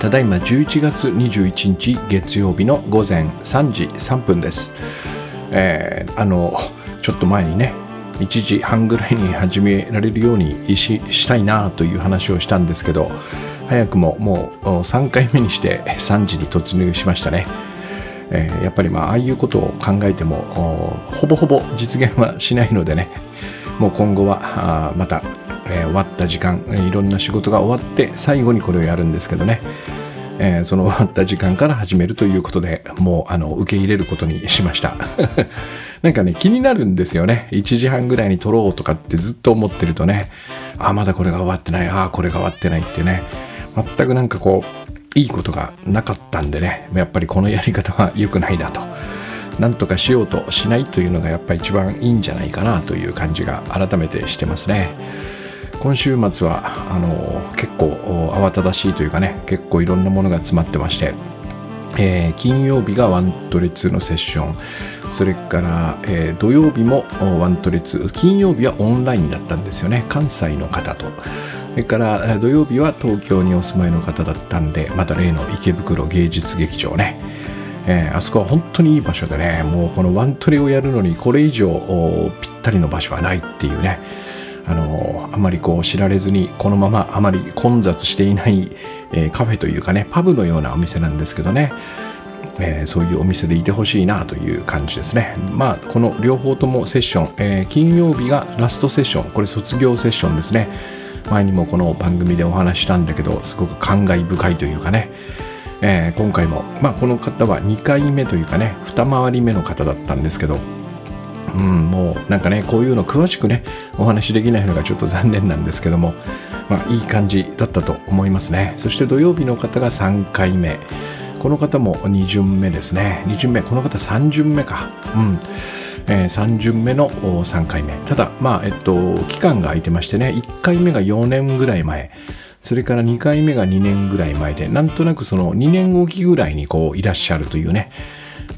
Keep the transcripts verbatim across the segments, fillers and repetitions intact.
ただいまじゅういちがつにじゅういちにち月曜日の午前さんじさんぷんです、えー、あのちょっと前にねいちじはんぐらいに始められるように し, したいなという話をしたんですけど、早くももうさんかいめにしてさんじに突入しましたね、えー、やっぱりまあああいうことを考えてもほぼほぼ実現はしないのでね、もう今後はまた、えー、終わった時間、いろんな仕事が終わって最後にこれをやるんですけどね、えー、その終わった時間から始めるということで、もうあの受け入れることにしましたなんかね、気になるんですよね。いちじはんぐらいに撮ろうとかってずっと思ってるとね、あまだこれが終わってない、あこれが終わってないってね、全くなんかこういいことがなかったんでね、やっぱりこのやり方は良くないなと、なんとかしようとしないというのがやっぱり一番いいんじゃないかなという感じが改めてしてますね。今週末はあの結構慌ただしいというかね、結構いろんなものが詰まってまして、えー、金曜日がワントレツーのセッション、それから、えー、土曜日もワントレツー、金曜日はオンラインだったんですよね、関西の方と。それから土曜日は東京にお住まいの方だったんで、また例の池袋芸術劇場ね、えー、あそこは本当にいい場所でね、もうこのワントレをやるのにこれ以上ぴったりの場所はないっていうね、あのあまりこう知られずにこのままあまり混雑していない、えー、カフェというかね、パブのようなお店なんですけどね、えー、そういうお店でいてほしいなという感じですね。まあこの両方ともセッション、えー、金曜日がラストセッション、これ卒業セッションですね。前にもこの番組でお話したんだけど、すごく感慨深いというかね、えー、今回も、まあ、この方はにかいめというかね、に回り目の方だったんですけど、うん、もうなんかね、こういうの詳しくねお話しできないのがちょっと残念なんですけども、まあいい感じだったと思いますね。そして土曜日の方がさんかいめ、この方もに巡目ですね。に巡目、この方さん巡目か、うん、えー、さん巡目のさんかいめ。ただまあえっと期間が空いてましてね、いっかいめがよねんぐらい前、それからにかいめがにねんぐらい前で、なんとなくそのにねんおきぐらいにこういらっしゃるというね。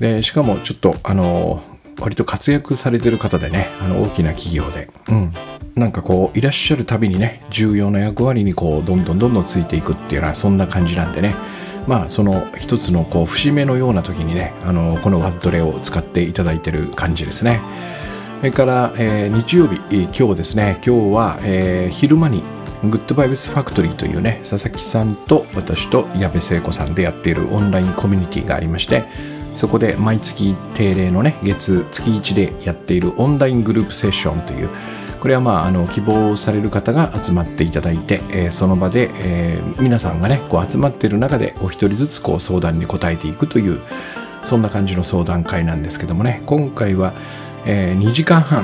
でしかもちょっとあのー割と活躍されてる方でね、あの大きな企業で、うん、なんかこういらっしゃるたびにね、重要な役割にこうどんどんどんどんついていくっていうのはそんな感じなんでね、まあその一つのこう節目のような時にね、あのこのワントレを使っていただいてる感じですね。それから、えー、日曜日、今日ですね、今日は、えー、昼間にグッドバイブスファクトリーというね、佐々木さんと私と矢部聖子さんでやっているオンラインコミュニティがありまして、そこで毎月定例のね、月月いちでやっているオンライングループセッションという、これはまああの希望される方が集まっていただいて、えー、その場で、えー、皆さんがねこう集まっている中でお一人ずつこう相談に答えていくという、そんな感じの相談会なんですけどもね、今回は、えー、にじかんは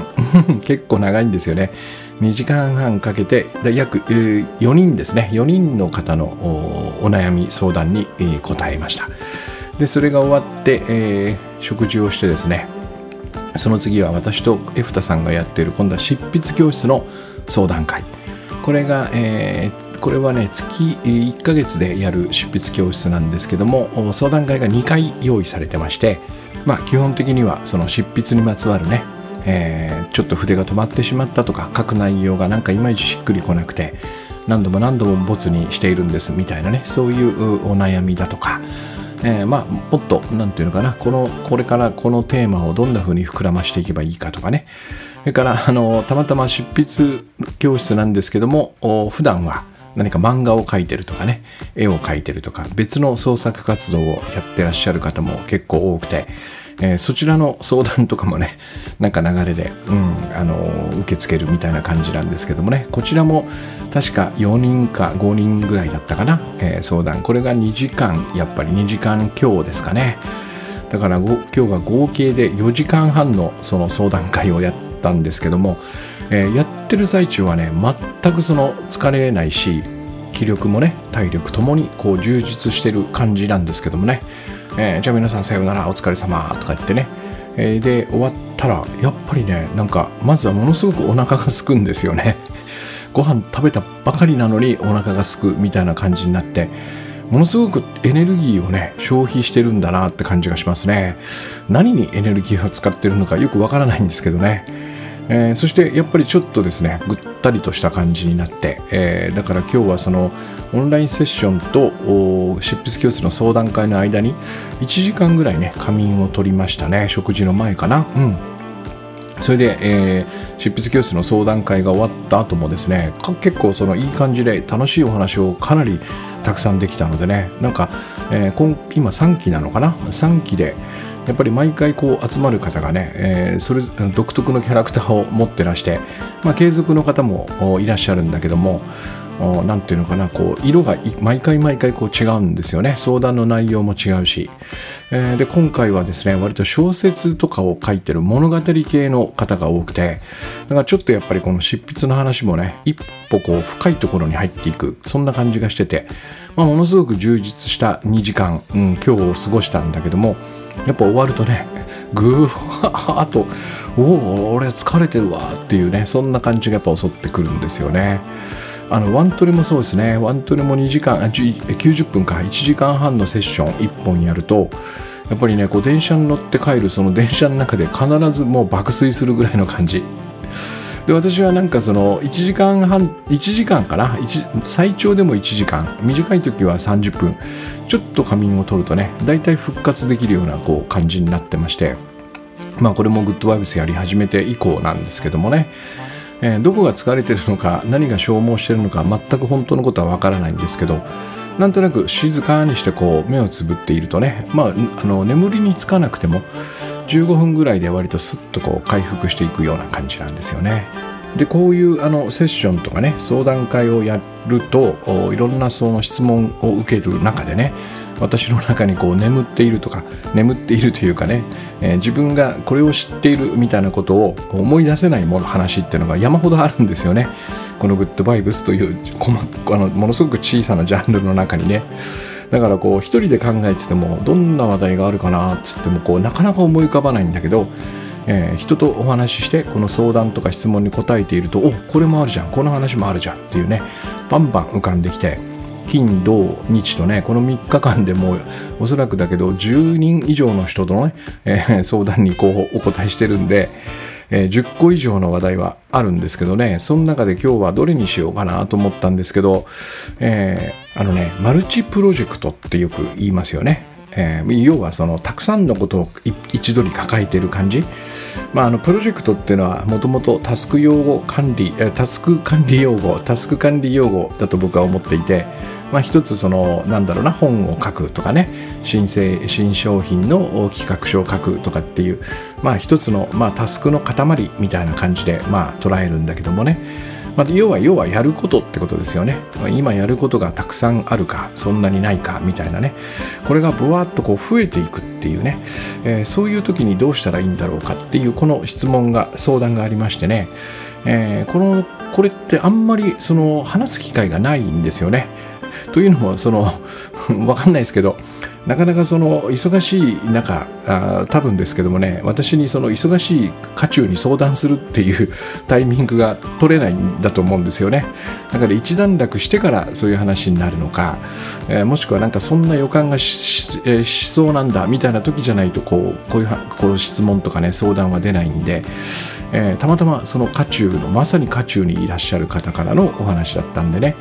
ん結構長いんですよね。にじかんはんかけて約よにんですね、よにんの方の お, お悩み相談に答えました。でそれが終わって、えー、食事をしてですね、その次は私とエフタさんがやっている今度は執筆教室の相談会、これが、えー、これはね月いっかげつでやる執筆教室なんですけども、相談会がにかい用意されてまして、まあ、基本的にはその執筆にまつわるね、えー、ちょっと筆が止まってしまったとか、書く内容がなんかいまいちしっくりこなくて何度も何度も没にしているんですみたいなね、そういうお悩みだとか、えー、まあもっとなんていうのかな、このこれからこのテーマをどんな風に膨らましていけばいいかとかね、それからあのたまたま執筆教室なんですけども、普段は何か漫画を描いてるとかね、絵を描いてるとか、別の創作活動をやってらっしゃる方も結構多くて、えー、そちらの相談とかもね、なんか流れで、うん、あの受け付けるみたいな感じなんですけどもね、こちらも確かよにんかごにんぐらいだったかな、えー、相談、これがにじかん、やっぱりにじかん強ですかね。だから今日が合計でよじかんはんのその相談会をやったんですけども、えー、やってる最中はね、全くその疲れないし、気力もね体力ともにこう充実してる感じなんですけどもね、えー、じゃあ皆さんさようならお疲れ様とか言ってね、えー、で終わったらやっぱりね、なんかまずはものすごくお腹が空くんですよねご飯食べたばかりなのにお腹がすくみたいな感じになって、ものすごくエネルギーをね消費してるんだなって感じがしますね。何にエネルギーを使ってるのかよくわからないんですけどね、えー、そしてやっぱりちょっとですねぐったりとした感じになって、えー、だから今日はそのオンラインセッションと執筆教室の相談会の間にいちじかんぐらいね仮眠を取りましたね。食事の前かな、うん、それで、えー、執筆教室の相談会が終わった後もですね結構そのいい感じで楽しいお話をかなりたくさんできたのでね、なんか、えー、今, 今さんきなのかなさんきでやっぱり毎回こう集まる方がね、えー、それ独特のキャラクターを持ってらして、まあ、継続の方もいらっしゃるんだけども、なんていうのかな、こう色が毎回毎回こう違うんですよね。相談の内容も違うし、えー、で今回はですね割と小説とかを書いてる物語系の方が多くて、だからちょっとやっぱりこの執筆の話もね一歩こう深いところに入っていく、そんな感じがしてて、まあ、ものすごく充実したにじかん、うん、今日を過ごしたんだけども、やっぱ終わるとねぐーっとおお俺疲れてるわっていうね、そんな感じがやっぱ襲ってくるんですよね。あのワントレもそうですね。ワントレもにじかんきゅうじゅっぷんかいちじかんはんのセッションいっぽんやると、やっぱりねこう電車に乗って帰るその電車の中で必ずもう爆睡するぐらいの感じで、私はなんかそのいちじかんはんいちじかんかな、最長でもいちじかん、短い時はさんじゅっぷんちょっと仮眠を取るとねだいたい復活できるようなこう感じになってまして、まあこれもグッドバイブスやり始めて以降なんですけどもね、えー、どこが疲れてるのか何が消耗してるのか全く本当のことはわからないんですけど、なんとなく静かにしてこう目をつぶっているとね、まあ、あの眠りにつかなくてもじゅうごふんぐらいで割とスッとこう回復していくような感じなんですよね。でこういうあのセッションとかね相談会をやるといろんなその質問を受ける中でね、私の中にこう眠っているとか眠っているというかね、えー、自分がこれを知っているみたいなことを思い出せないもの話っていうのが山ほどあるんですよね。このグッドバイブスというあのものすごく小さなジャンルの中にね、だからこう一人で考えててもどんな話題があるかなっつってもこうなかなか思い浮かばないんだけど、えー、人とお話ししてこの相談とか質問に答えていると、おこれもあるじゃんこの話もあるじゃんっていうねバンバン浮かんできて、金土日とねこのみっかかんでもうおそらくだけどじゅうにん以上の人との、ねえー、相談にこうお答えしてるんで、えー、じゅっこ以上の話題はあるんですけどね、その中で今日はどれにしようかなと思ったんですけど、えー、あのねマルチプロジェクトってよく言いますよね、えー、要はそのたくさんのことを一度に抱えている感じ、まあ、あのプロジェクトっていうのはもともとタスク用語管理タスク管理用語タスク管理用語だと僕は思っていて、まあ、一つそのなんだろうな本を書くとかね新製新商品の企画書を書くとかっていう、まあ、一つの、まあ、タスクの塊みたいな感じで、まあ、捉えるんだけどもね、まあ、要は要はやることってことですよね。今やることがたくさんあるかそんなにないかみたいなね、これがブワーッとこう増えていくっていうね、えー、そういう時にどうしたらいいんだろうかっていうこの質問が相談がありましてね、えー、このこれってあんまりその話す機会がないんですよね。というのもそのわかんないですけど、なかなかその忙しい中あ多分ですけどもね、私にその忙しい渦中に相談するっていうタイミングが取れないんだと思うんですよね。だから一段落してからそういう話になるのか、えー、もしくはなんかそんな予感が し, し, しそうなんだみたいな時じゃないとこうこういうこう質問とかね相談は出ないんで、えー、たまたまその渦中のまさに渦中にいらっしゃる方からのお話だったんでね、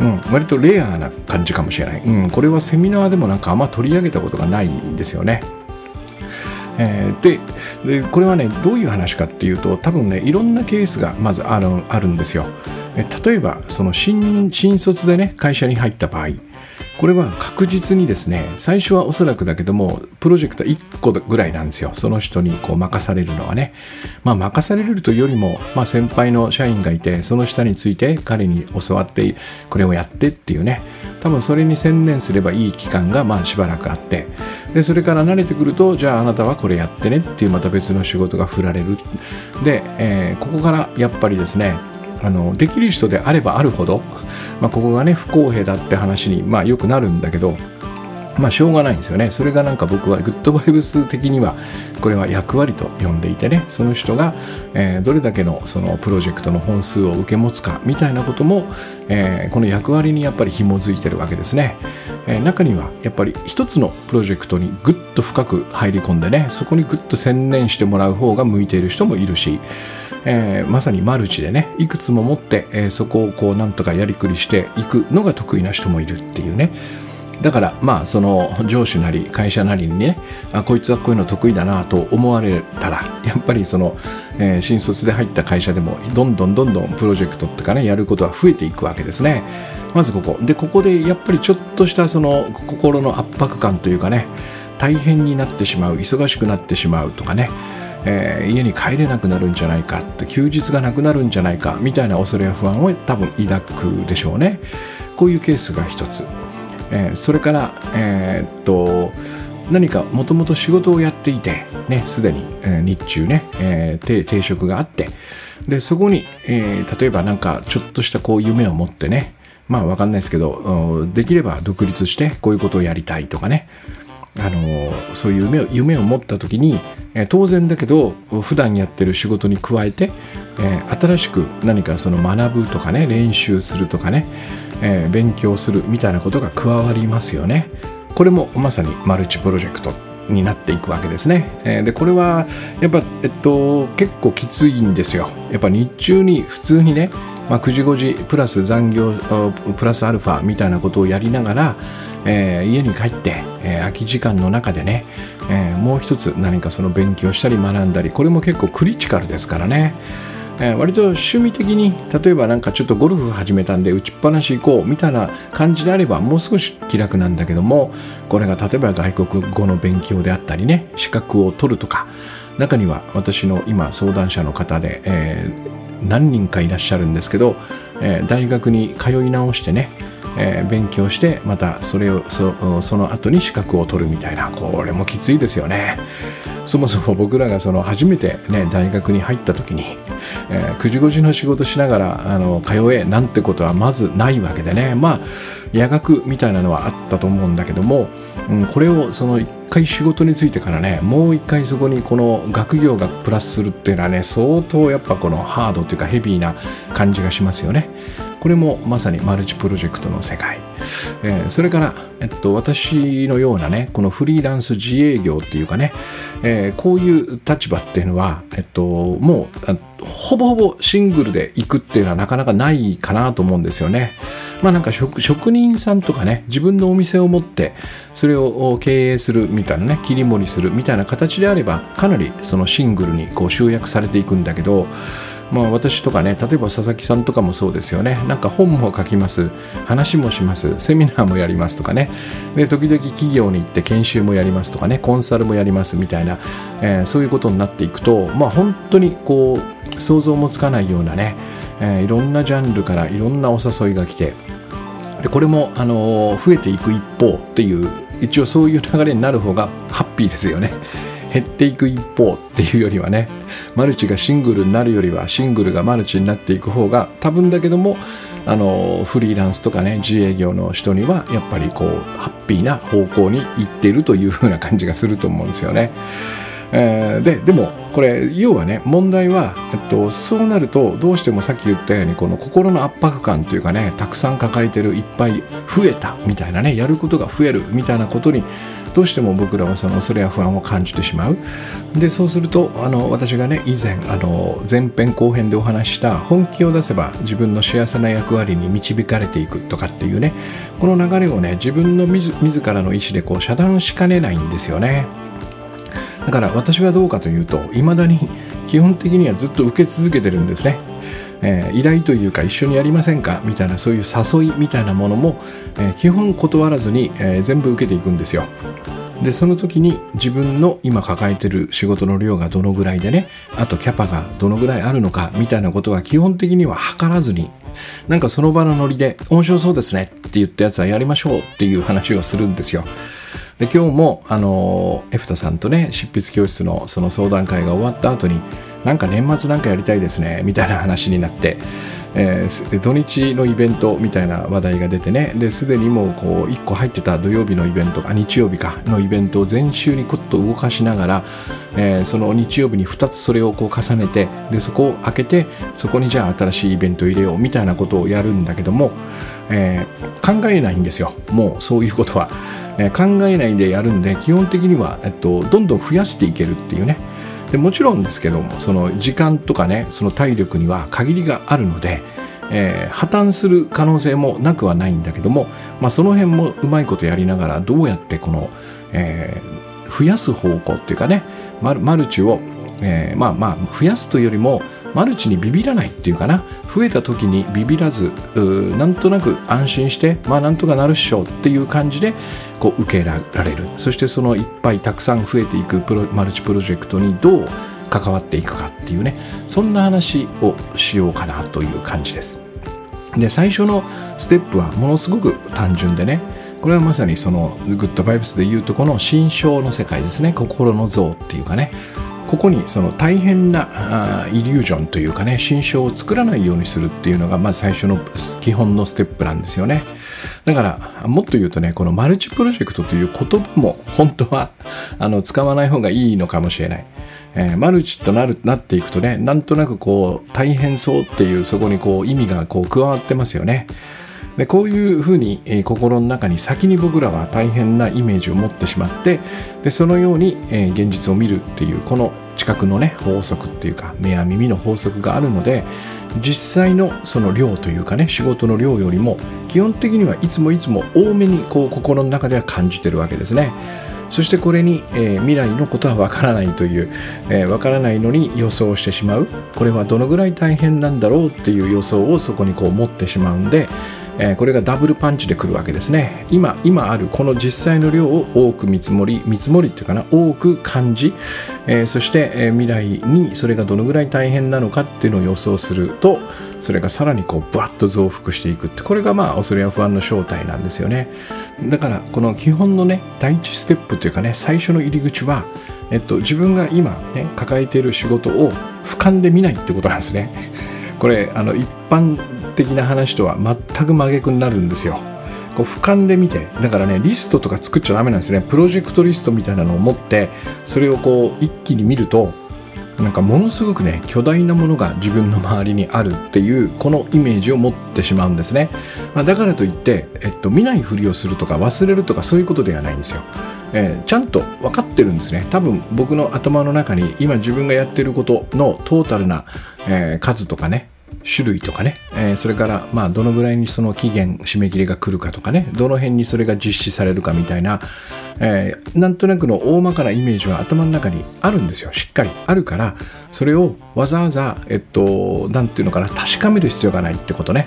うん、割とレアな感じかもしれない、うん、これはセミナーでもなんかあんま取り上げたことがないんですよね、えー、で, でこれはねどういう話かっていうと、多分ねいろんなケースがまず あ, のあるんですよ。例えばその 新, 新卒でね会社に入った場合、これは確実にですね最初はおそらくだけどもプロジェクトいっこぐらいなんですよ、その人にこう任されるのはね、まあ、任されるというよりも、まあ、先輩の社員がいてその下について彼に教わってこれをやってっていうね、多分それに専念すればいい期間がまあしばらくあって、でそれから慣れてくるとじゃああなたはこれやってねっていうまた別の仕事が振られるで、えー、ここからやっぱりですねあのできる人であればあるほど、まあ、ここがね不公平だって話に、まあ、よくなるんだけど、まあしょうがないんですよね。それがなんか僕はグッドバイブス的にはこれは役割と呼んでいてね、その人が、えー、どれだけのそのプロジェクトの本数を受け持つかみたいなことも、えー、この役割にやっぱり紐づいてるわけですね、えー、中にはやっぱり一つのプロジェクトにグッと深く入り込んでね、そこにグッと専念してもらう方が向いている人もいるし、えー、まさにマルチでね、いくつも持って、えー、そこをこうなんとかやりくりしていくのが得意な人もいるっていうね。だからまあその上司なり会社なりにね、あ、こいつはこういうの得意だなと思われたら、やっぱりその、えー、新卒で入った会社でもどんどんどんどんプロジェクトとかね、やることは増えていくわけですね。まずここでここでやっぱりちょっとしたその心の圧迫感というかね、大変になってしまう、忙しくなってしまうとかね、えー、家に帰れなくなるんじゃないか、休日がなくなるんじゃないかみたいな恐れや不安を多分抱くでしょうね。こういうケースが一つ。えー、それから、えー、っと何かもともと仕事をやっていてね、すでに、えー、日中ね、えー、定職があって、でそこに、えー、例えばなんかちょっとしたこう夢を持ってね、まあ分かんないですけど、できれば独立してこういうことをやりたいとかね、あのー、そういう夢を、夢を持った時に、えー、当然だけど普段やってる仕事に加えて、えー、新しく何かその学ぶとかね、練習するとかね、えー、勉強するみたいなことが加わりますよね。これもまさにマルチプロジェクトになっていくわけですね、えー、でこれはやっぱ、えっと、結構きついんですよ。やっぱ日中に普通にね、まあ、くじごじプラス残業プラスアルファみたいなことをやりながら、えー、家に帰って、えー、空き時間の中でね、えー、もう一つ何かその勉強したり学んだり、これも結構クリティカルですからね、えー、割と趣味的に例えばなんかちょっとゴルフ始めたんで打ちっぱなし行こうみたいな感じであればもう少し気楽なんだけども、これが例えば外国語の勉強であったりね、資格を取るとか、中には私の今相談者の方で、えー、何人かいらっしゃるんですけど、えー、大学に通い直してね、えー、勉強してまたそれを そ, その後に資格を取るみたいな、これもきついですよね。そもそも僕らがその初めて、ね、大学に入った時に、えー、くじごじの仕事しながらあの通えなんてことはまずないわけでね、まあ夜学みたいなのはあったと思うんだけども、うん、これをその一回仕事についてからね、もう一回そこにこの学業がプラスするっていうのはね、相当やっぱこのハードというかヘビーな感じがしますよね。これもまさにマルチプロジェクトの世界、えー、それから、えっと、私のようなね、このフリーランス自営業っていうかね、えー、こういう立場っていうのは、えっと、もうほぼほぼシングルで行くっていうのはなかなかないかなと思うんですよね。まあなんか 職, 職人さんとかね、自分のお店を持ってそれを経営するみたいなね、切り盛りするみたいな形であればかなりそのシングルにこう集約されていくんだけど、まあ、私とかね、例えば佐々木さんとかもそうですよね。なんか本も書きます、話もします、セミナーもやりますとかね、で時々企業に行って研修もやりますとかね、コンサルもやりますみたいな、えー、そういうことになっていくと、まあ、本当にこう想像もつかないようなね、えー、いろんなジャンルからいろんなお誘いが来て、でこれも、あのー、増えていく一方っていう、一応そういう流れになる方がハッピーですよね。減っていく一方っていうよりはね、マルチがシングルになるよりはシングルがマルチになっていく方が多分だけども、あのフリーランスとかね、自営業の人にはやっぱりこうハッピーな方向に行っているという風な感じがすると思うんですよね。えー、で, でもこれ要はね、問題は、えっと、そうなるとどうしてもさっき言ったようにこの心の圧迫感というかね、たくさん抱えてる、いっぱい増えたみたいなね、やることが増えるみたいなことにどうしても僕らはその恐れや不安を感じてしまう。でそうすると、あの私がね以前あの前編後編でお話した本気を出せば自分の幸せな役割に導かれていくとかっていうね、この流れをね、自分の自、自らの意思でこう遮断しかねないんですよね。だから私はどうかというと、いまだに基本的にはずっと受け続けてるんですね。えー、依頼というか一緒にやりませんかみたいな、そういう誘いみたいなものも、えー、基本断らずに、えー、全部受けていくんですよ。でその時に自分の今抱えてる仕事の量がどのぐらいでね、あとキャパがどのぐらいあるのかみたいなことは基本的には測らずに、なんかその場のノリで面白そうですねって言ったやつはやりましょうっていう話をするんですよ。で今日もあのエフタさんとね、執筆教室のその相談会が終わった後に、なんか年末なんかやりたいですねみたいな話になって、えー、土日のイベントみたいな話題が出てね、ですでにもうこういっこ入ってた土曜日のイベント、あ日曜日かのイベントを前週にクッと動かしながら、えー、その日曜日にふたつそれをこう重ねて、でそこを開けてそこにじゃあ新しいイベントを入れようみたいなことをやるんだけども、えー、考えないんですよ、もうそういうことは、えー、考えないでやるんで、基本的には、えっと、どんどん増やしていけるっていうね。でもちろんですけども、その時間とかね、その体力には限りがあるので、えー、破綻する可能性もなくはないんだけども、まあ、その辺もうまいことやりながら、どうやってこの、えー、増やす方向っていうかね、マル、マルチを、えー、まあまあ増やすというよりもマルチにビビらないっていうかな、増えた時にビビらず、なんとなく安心して、まあなんとかなるっしょっていう感じでこう受けられる。そしてそのいっぱいたくさん増えていくプロマルチプロジェクトにどう関わっていくかっていうね、そんな話をしようかなという感じです。で、最初のステップはものすごく単純でね、これはまさにそのグッドバイブスでいうとこの心象の世界ですね、心の像っていうかね、ここにその大変なイリュージョンというかね、心象を作らないようにするっていうのが、まあ最初の基本のステップなんですよね。だからもっと言うとね、このマルチプロジェクトという言葉も本当はあの使わない方がいいのかもしれない。えー、マルチとなるなっていくとね、なんとなくこう大変そうっていう、そこにこう意味がこう加わってますよね。でこういうふうに、えー、心の中に先に僕らは大変なイメージを持ってしまって、でそのように、えー、現実を見るっていう、この知覚のね法則っていうか、目や耳の法則があるので、実際のその量というかね、仕事の量よりも基本的にはいつもいつも多めにこう心の中では感じてるわけですね。そしてこれに、えー、未来のことはわからないという、えー、わからないのに予想してしまう、これはどのぐらい大変なんだろうっていう予想をそこにこう持ってしまうんで、えー、これがダブルパンチで来るわけですね。今今あるこの実際の量を多く見積もり見積もりっていうかな、多く感じ、えー、そして、えー、未来にそれがどのぐらい大変なのかっていうのを予想すると、それがさらにこうバッと増幅していくって、これがまあ恐れや不安の正体なんですよね。だからこの基本のね第一ステップというかね、最初の入り口は、えっと、自分が今、ね、抱えている仕事を俯瞰で見ないってことなんですね。これあの一般的な話とは全く真逆になるんですよ。こう俯瞰で見て、だからねリストとか作っちゃダメなんですね。プロジェクトリストみたいなのを持って、それをこう一気に見ると、なんかものすごくね巨大なものが自分の周りにあるっていう、このイメージを持ってしまうんですね。まあ、だからといって、えっと、見ないふりをするとか忘れるとかそういうことではないんですよ。えー、ちゃんと分かってるんですね。多分僕の頭の中に今自分がやってることのトータルな、えー、数とかね、種類とかね、えー、それからまあどのぐらいにその期限締め切りが来るかとかね、どの辺にそれが実施されるかみたいな、えー、なんとなくの大まかなイメージが頭の中にあるんですよ。しっかりあるから、それをわざわざえっとなんていうのかな、確かめる必要がないってことね。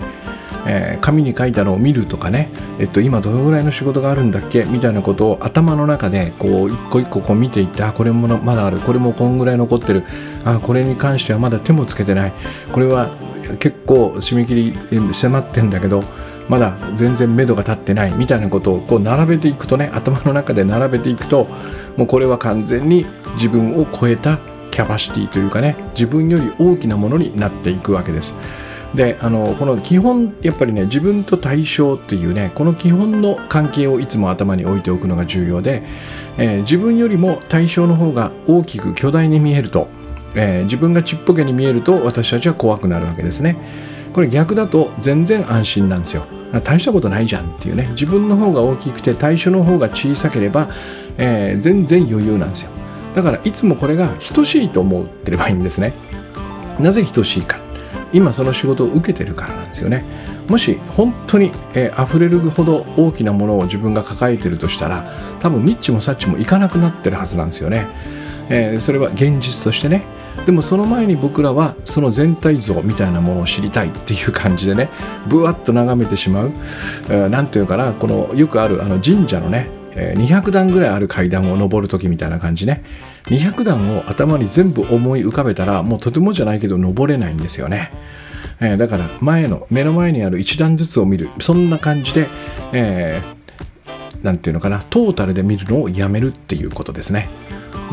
えー、紙に書いたのを見るとかね、えっと、今どのぐらいの仕事があるんだっけみたいなことを頭の中でこう一個一個こう見ていって、あこれもまだある、これもこんぐらい残ってる、あこれに関してはまだ手もつけてない、これは結構締め切り迫ってんだけどまだ全然目処が立ってないみたいなことをこう並べていくとね、頭の中で並べていくと、もうこれは完全に自分を超えたキャパシティというかね、自分より大きなものになっていくわけです。であのこの基本やっぱりね、自分と対象っていうね、この基本の関係をいつも頭に置いておくのが重要で、えー、自分よりも対象の方が大きく巨大に見えると、えー、自分がちっぽけに見えると私たちは怖くなるわけですね。これ逆だと全然安心なんですよ。大したことないじゃんっていうね、自分の方が大きくて対象の方が小さければ、えー、全然余裕なんですよ。だからいつもこれが等しいと思ってればいいんですね。なぜ等しいか、今その仕事を受けてるからなんですよね。もし本当に、えー、溢れるほど大きなものを自分が抱えてるとしたら、多分ニッチもサッチもいかなくなってるはずなんですよね。えー、それは現実としてね。でもその前に僕らはその全体像みたいなものを知りたいっていう感じでね、ぶわっと眺めてしまう、えー、なんていうかな、このよくあるあの神社のねにひゃくだんぐらいある階段を登るときみたいな感じね。にひゃくだんを頭に全部思い浮かべたら、もうとてもじゃないけど登れないんですよね。えー、だから前の目の前にあるいちだんずつを見る、そんな感じで、えー、なんていうのかな、トータルで見るのをやめるっていうことですね。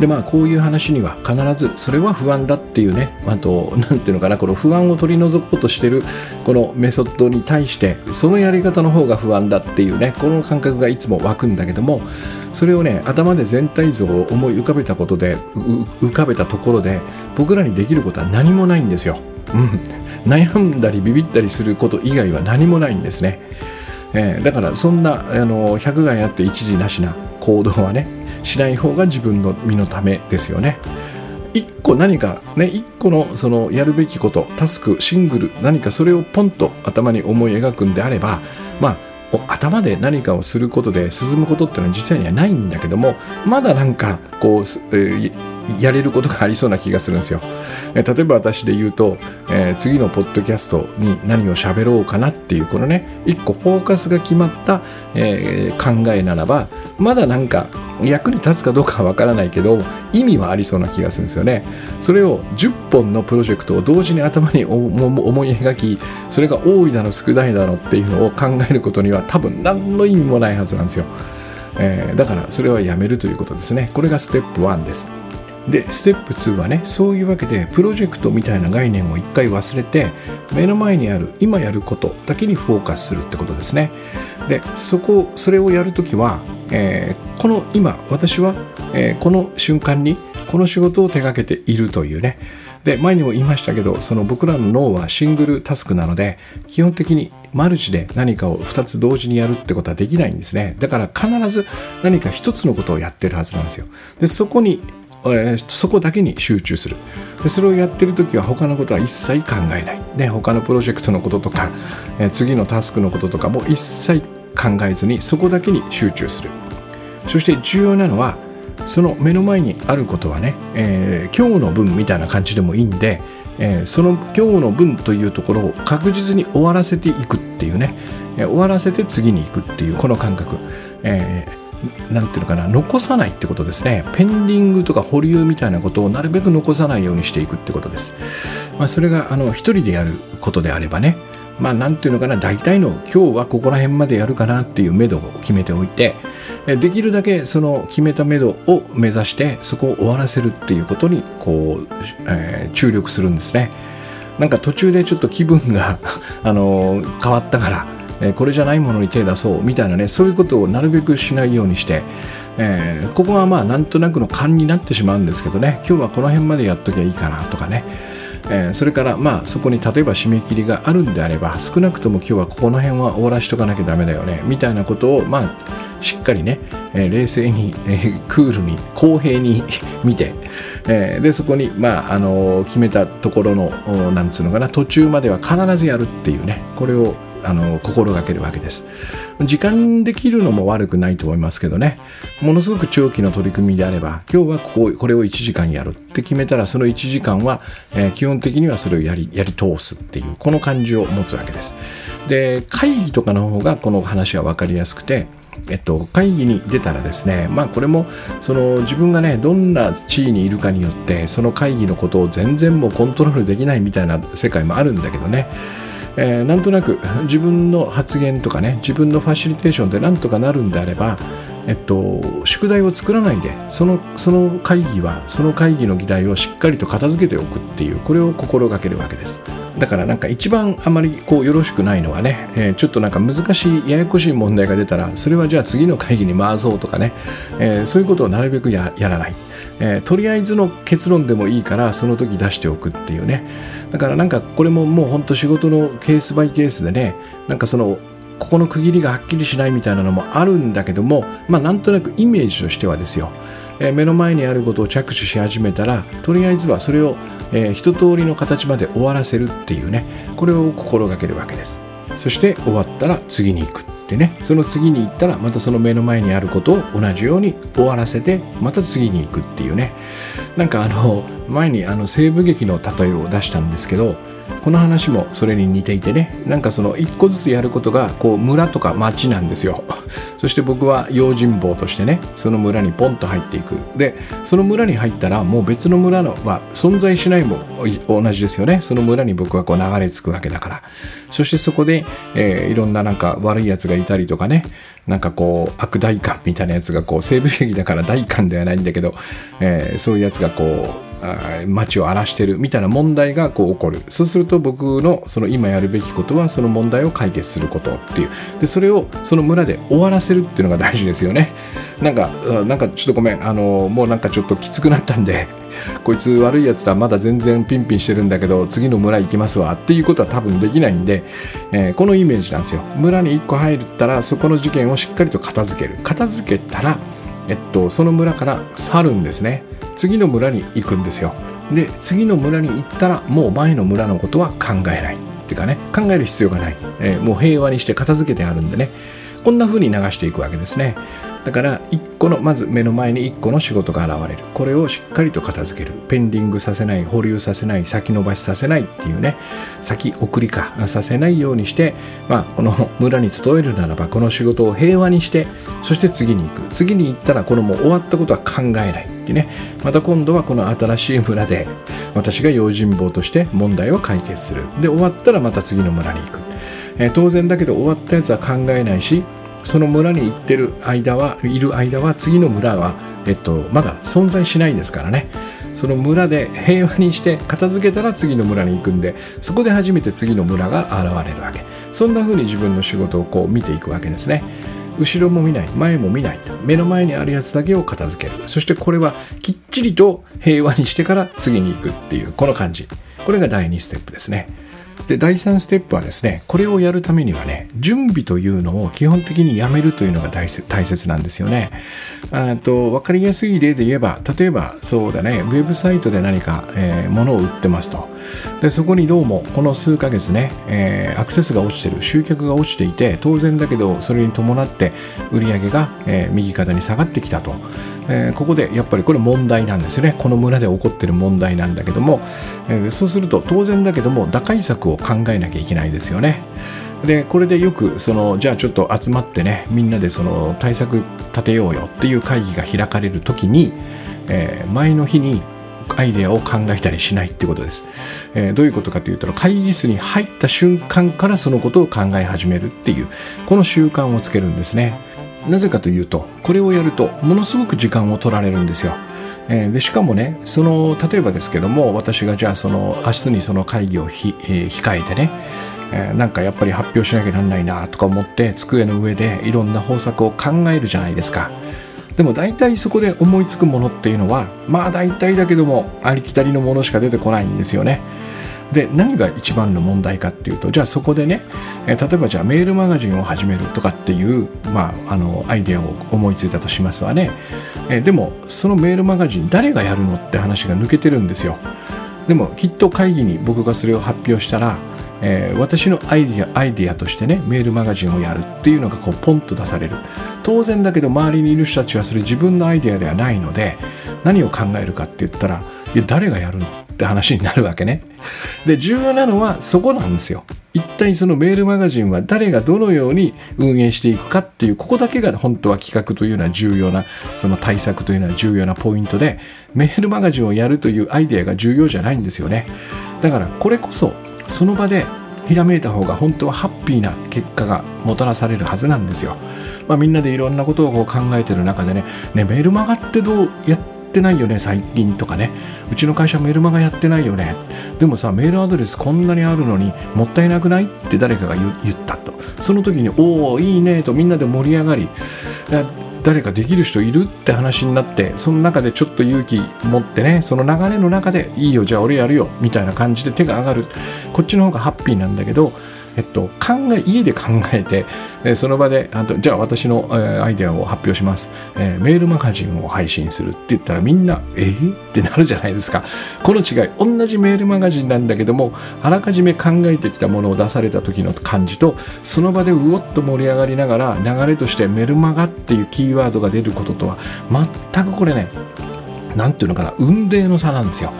でまあこういう話には必ずそれは不安だっていうね、あとなんていうのかな、この不安を取り除こうとしてるこのメソッドに対してそのやり方の方が不安だっていうね、この感覚がいつも湧くんだけども、それをね頭で全体像を思い浮かべたことで浮かべたところで僕らにできることは何もないんですよ、うん、悩んだりビビったりすること以外は何もないんですね、えー、だからそんなあの百害あって一利なしな行動はねしない方が自分の身のためですよね。一個何かね、一個のそのやるべきこと、タスク、シングル、何かそれをポンと頭に思い描くんであれば、まあ頭で何かをすることで進むことってのは実際にはないんだけども、まだなんかこう、えー、やれることがありそうな気がするんですよ。えー、例えば私で言うと、えー、次のポッドキャストに何を喋ろうかなっていうこのね、一個フォーカスが決まった、えー、考えならば、まだなんか役に立つかどうかはわからないけど意味はありそうな気がするんですよね。それをじゅっぽんのプロジェクトを同時に頭に思い描き、それが多いだの少ないだのっていうのを考えることには多分何の意味もないはずなんですよ、えー、だからそれはやめるということですね。これがステップいちです。でステップにはね、そういうわけでプロジェクトみたいな概念を一回忘れて目の前にある今やることだけにフォーカスするってことですね。でそこそれをやるときは、えー、この今私は、えー、この瞬間にこの仕事を手がけているというね。で前にも言いましたけど、その僕らの脳はシングルタスクなので基本的にマルチで何かをふたつ同時にやるってことはできないんですね。だから必ず何かひとつのことをやってるはずなんですよ。でそこにそこだけに集中する。でそれをやってるときは他のことは一切考えない。で他のプロジェクトのこととか、えー、次のタスクのこととかも一切考えずにそこだけに集中する。そして重要なのはその目の前にあることはね、えー、今日の分みたいな感じでもいいんで、えー、その今日の分というところを確実に終わらせていくっていうね、えー、終わらせて次に行くっていうこの感覚、えーなんていうのかな、残さないってことですね。ペンディングとか保留みたいなことをなるべく残さないようにしていくってことです、まあ、それがあの一人でやることであればね、まあなんていうのかな、大体の今日はここら辺までやるかなっていう目処を決めておいて、できるだけその決めた目処を目指してそこを終わらせるっていうことにこう、えー、注力するんですね。なんか途中でちょっと気分があのー、変わったからこれじゃないものに手出そうみたいなね、そういうことをなるべくしないようにして、えー、ここはまあなんとなくの勘になってしまうんですけどね、今日はこの辺までやっときゃいいかなとかね、えー、それからまあそこに例えば締め切りがあるんであれば少なくとも今日はここの辺は終わらしとかなきゃダメだよねみたいなことをまあしっかりね、えー、冷静に、えー、クールに公平に見て、えー、でそこにまああのー、決めたところのなんつうのかな、途中までは必ずやるっていうね、これをあの心がけるわけです。時間できるのも悪くないと思いますけどね、ものすごく長期の取り組みであれば今日はこここれをいちじかんやるって決めたらそのいちじかんは、えー、基本的にはそれをやり、やり通すっていうこの感じを持つわけです。で会議とかの方がこの話は分かりやすくて、えっと、会議に出たらですね、まあこれもその自分がねどんな地位にいるかによってその会議のことを全然もうコントロールできないみたいな世界もあるんだけどね、えー、なんとなく自分の発言とかね、自分のファシリテーションでなんとかなるんであれば、えっと、宿題を作らないでその、その会議はその会議の議題をしっかりと片付けておくっていう、これを心がけるわけです。だからなんか一番あまりこうよろしくないのはね、えー、ちょっとなんか難しいややこしい問題が出たらそれはじゃあ次の会議に回そうとかね、えー、そういうことをなるべく や, やらない、えー、とりあえずの結論でもいいからその時出しておくっていうね。だからなんかこれももう本当仕事のケースバイケースでね、なんかそのここの区切りがはっきりしないみたいなのもあるんだけども、まあなんとなくイメージとしてはですよ、えー、目の前にあることを着手し始めたらとりあえずはそれを、えー、一通りの形まで終わらせるっていうね、これを心がけるわけです。そして終わったら次に行くってね、その次に行ったらまたその目の前にあることを同じように終わらせてまた次に行くっていうね、なんかあの前にあの西部劇の例えを出したんですけど、この話もそれに似ていてね、なんかその一個ずつやることがこう村とか町なんですよ。そして僕は用心棒としてね、その村にポンと入っていく。で、その村に入ったらもう別の村の、まあ、存在しないも同じですよね。その村に僕はこう流れ着くわけだから。そしてそこで、えー、いろんななんか悪いやつがいたりとかね、なんかこう悪代官みたいなやつがこう西部劇だから代官ではないんだけど、えー、そういうやつがこう街を荒らしてるみたいな問題がこう起こる。そうすると僕のその今やるべきことはその問題を解決することっていう。で、それをその村で終わらせるっていうのが大事ですよね。なんかなんかちょっとごめん、あのもうなんかちょっときつくなったんで、こいつ悪いやつだ、まだ全然ピンピンしてるんだけど次の村行きますわっていうことは多分できないんで、えー、このイメージなんですよ。村にいっこ入ったらそこの事件をしっかりと片付ける。片付けたら、えっと、その村から去るんですね。次の村に行くんですよ。で、次の村に行ったらもう前の村のことは考えないっていうかね、考える必要がない、えー、もう平和にして片付けてあるんでね、こんな風に流していくわけですね。だからいっこの、まず目の前にいっこの仕事が現れる。これをしっかりと片付ける。ペンディングさせない、保留させない、先延ばしさせないっていうね、先送りかさせないようにして、まあ、この村に例えるならばこの仕事を平和にして、そして次に行く。次に行ったらこのもう終わったことは考えないってね、また今度はこの新しい村で私が用心棒として問題を解決する。で、終わったらまた次の村に行く、えー、当然だけど終わったやつは考えないし、その村に行ってる間は、いる間は次の村は、えっと、まだ存在しないですからね。その村で平和にして片付けたら次の村に行くんで、そこで初めて次の村が現れるわけ。そんな風に自分の仕事をこう見ていくわけですね。後ろも見ない、前も見ない、目の前にあるやつだけを片付ける。そしてこれはきっちりと平和にしてから次に行くっていう、この感じ。これがだいにステップですね。で、だいさんステップはですね、これをやるためにはね、準備というのを基本的にやめるというのが大切、大切なんですよね。あと、分かりやすい例で言えば、例えばそうだね、ウェブサイトで何か、えー、物を売ってますと。で、そこにどうもこの数ヶ月ね、えー、アクセスが落ちてる、集客が落ちていて、当然だけどそれに伴って売り上げが、えー、右肩に下がってきたと。えー、ここでやっぱりこれ問題なんですよね。この村で起こってる問題なんだけども、えー、そうすると当然だけども打開策を考えなきゃいけないですよね。で、これでよくその、じゃあちょっと集まってね、みんなでその対策立てようよっていう会議が開かれるときに、えー、前の日にアイデアを考えたりしないってことです、えー、どういうことかというと、会議室に入った瞬間からそのことを考え始めるっていう、この習慣をつけるんですね。なぜかというと、これをやるとものすごく時間を取られるんですよ。えー、でしかもね、その例えばですけども、私がじゃあその明日にその会議をひ、えー、控えてね、えー、なんかやっぱり発表しなきゃなんないなとか思って、机の上でいろんな方策を考えるじゃないですか。でも大体そこで思いつくものっていうのは、まあ大体だけどもありきたりのものしか出てこないんですよね。で、何が一番の問題かっていうと、じゃあそこでね、えー、例えばじゃあメールマガジンを始めるとかっていう、まあ、あのアイデアを思いついたとしますわね、えー、でもそのメールマガジン誰がやるのって話が抜けてるんですよ。でもきっと会議に僕がそれを発表したら、えー、私のアイデア、アイデアとしてね、メールマガジンをやるっていうのがこうポンと出される。当然だけど周りにいる人たちはそれ自分のアイデアではないので、何を考えるかって言ったら、いや誰がやるのって話になるわけね。で、重要なのはそこなんですよ。一体そのメールマガジンは誰がどのように運営していくかっていう、ここだけが本当は企画というのは重要な、その対策というのは重要なポイントで、メールマガジンをやるというアイデアが重要じゃないんですよね。だからこれこそその場でひらめいた方が本当はハッピーな結果がもたらされるはずなんですよ。まあ、みんなでいろんなことをこう考えてる中でね、ねメールマガってどうやってやってないよね最近とかね、うちの会社メルマガやってないよね、でもさメールアドレスこんなにあるのにもったいなくないって誰かが 言, 言ったと。その時におーいいねとみんなで盛り上がり、誰かできる人いるって話になって、その中でちょっと勇気持ってね、その流れの中でいいよじゃあ俺やるよみたいな感じで手が上がる、こっちの方がハッピーなんだけど、えっと、考え家で考えて、えー、その場であとじゃあ私の、えー、アイデアを発表します、えー、メールマガジンを配信するって言ったらみんなえー、ってなるじゃないですか。この違い、同じメールマガジンなんだけども、あらかじめ考えてきたものを出された時の感じと、その場でうおっと盛り上がりながら流れとしてメルマガっていうキーワードが出ることとは全くこれね、なんていうのかな、雲泥の差なんですよ。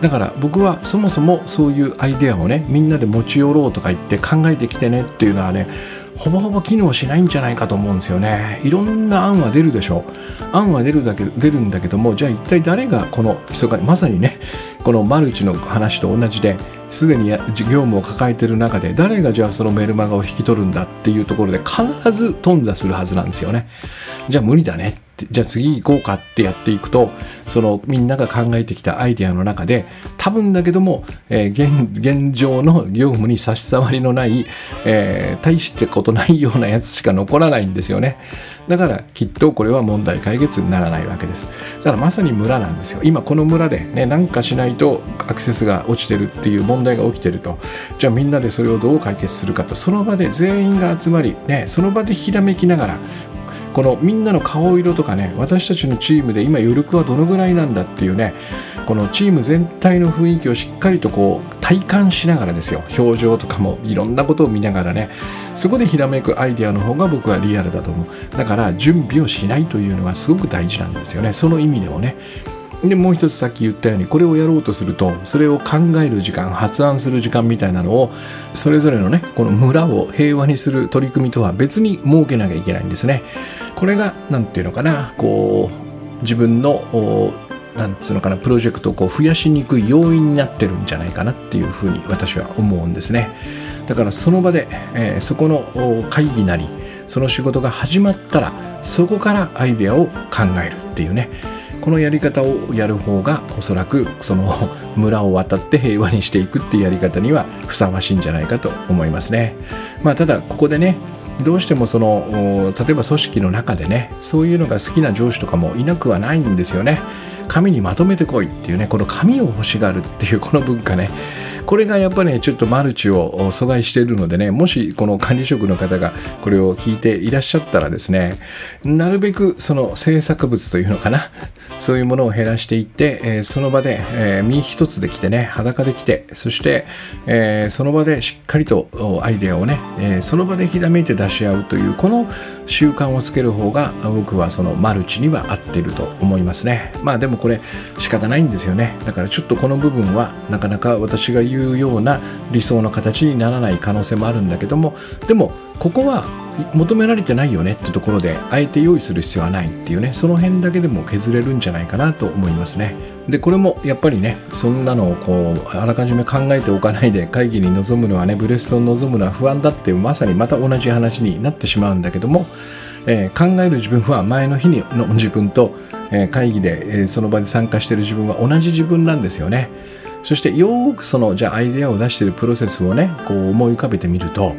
だから僕はそもそもそういうアイデアをね、みんなで持ち寄ろうとか言って考えてきてねっていうのはね、ほぼほぼ機能しないんじゃないかと思うんですよね。いろんな案は出るでしょう。案は出るだけ出るんだけども、じゃあ一体誰がこのまさにね、このマルチの話と同じで、すでに業務を抱えている中で誰がじゃあそのメルマガを引き取るんだっていうところで必ず頓挫するはずなんですよね。じゃあ無理だねって、じゃあ次行こうかってやっていくと、そのみんなが考えてきたアイデアの中で多分だけども、えー、現, 現状の業務に差し障りのない、えー、大してことないようなやつしか残らないんですよね。だからきっとこれは問題解決にならないわけです。だからまさに村なんですよ。今この村でね、なんかしないとアクセスが落ちてるっていう問題問題が起きてると、じゃあみんなでそれをどう解決するかと、その場で全員が集まり、ね、その場でひらめきながら、このみんなの顔色とかね、私たちのチームで今余力はどのぐらいなんだっていうね、このチーム全体の雰囲気をしっかりとこう体感しながらですよ、表情とかもいろんなことを見ながらね、そこでひらめくアイデアの方が僕はリアルだと思う。だから準備をしないというのはすごく大事なんですよね、その意味でもね。でもう一つさっき言ったように、これをやろうとするとそれを考える時間、発案する時間みたいなのをそれぞれのね、この村を平和にする取り組みとは別に設けなきゃいけないんですね。これがなんていうのかな、こう自分のなんつうのかな、プロジェクトをこう増やしにくい要因になってるんじゃないかなっていうふうに私は思うんですね。だからその場で、えー、そこの会議なりその仕事が始まったら、そこからアイデアを考えるっていうね、このやり方をやる方がおそらくその村を渡って平和にしていくっていうやり方にはふさわしいんじゃないかと思いますね。まあただここでね、どうしてもその例えば組織の中でね、そういうのが好きな上司とかもいなくはないんですよね。紙にまとめてこいっていうね、この紙を欲しがるっていうこの文化ね、これがやっぱり、ね、ちょっとマルチを阻害しているのでね、もしこの管理職の方がこれを聞いていらっしゃったらですね、なるべくその制作物というのかな、そういうものを減らしていって、えー、その場で、えー、身一つできてね、裸できて、そして、えー、その場でしっかりとアイデアをね、えー、その場でひらめいて出し合うというこの習慣をつける方が僕はそのマルチには合っていると思いますね。まあでもこれ仕方ないんですよね。だからちょっとこの部分はなかなか私が言ういうような理想の形にならない可能性もあるんだけども、でもここは求められてないよねってところであえて用意する必要はないっていうね、その辺だけでも削れるんじゃないかなと思いますね。でこれもやっぱりね、そんなのをこうあらかじめ考えておかないで会議に臨むのはね、ブレストに臨むのは不安だっていう、まさにまた同じ話になってしまうんだけども、えー、考える自分は前の日の自分と、えー、会議で、えー、その場で参加している自分は同じ自分なんですよね。そしてよくそのじゃあアイデアを出しているプロセスをね、こう思い浮かべてみると、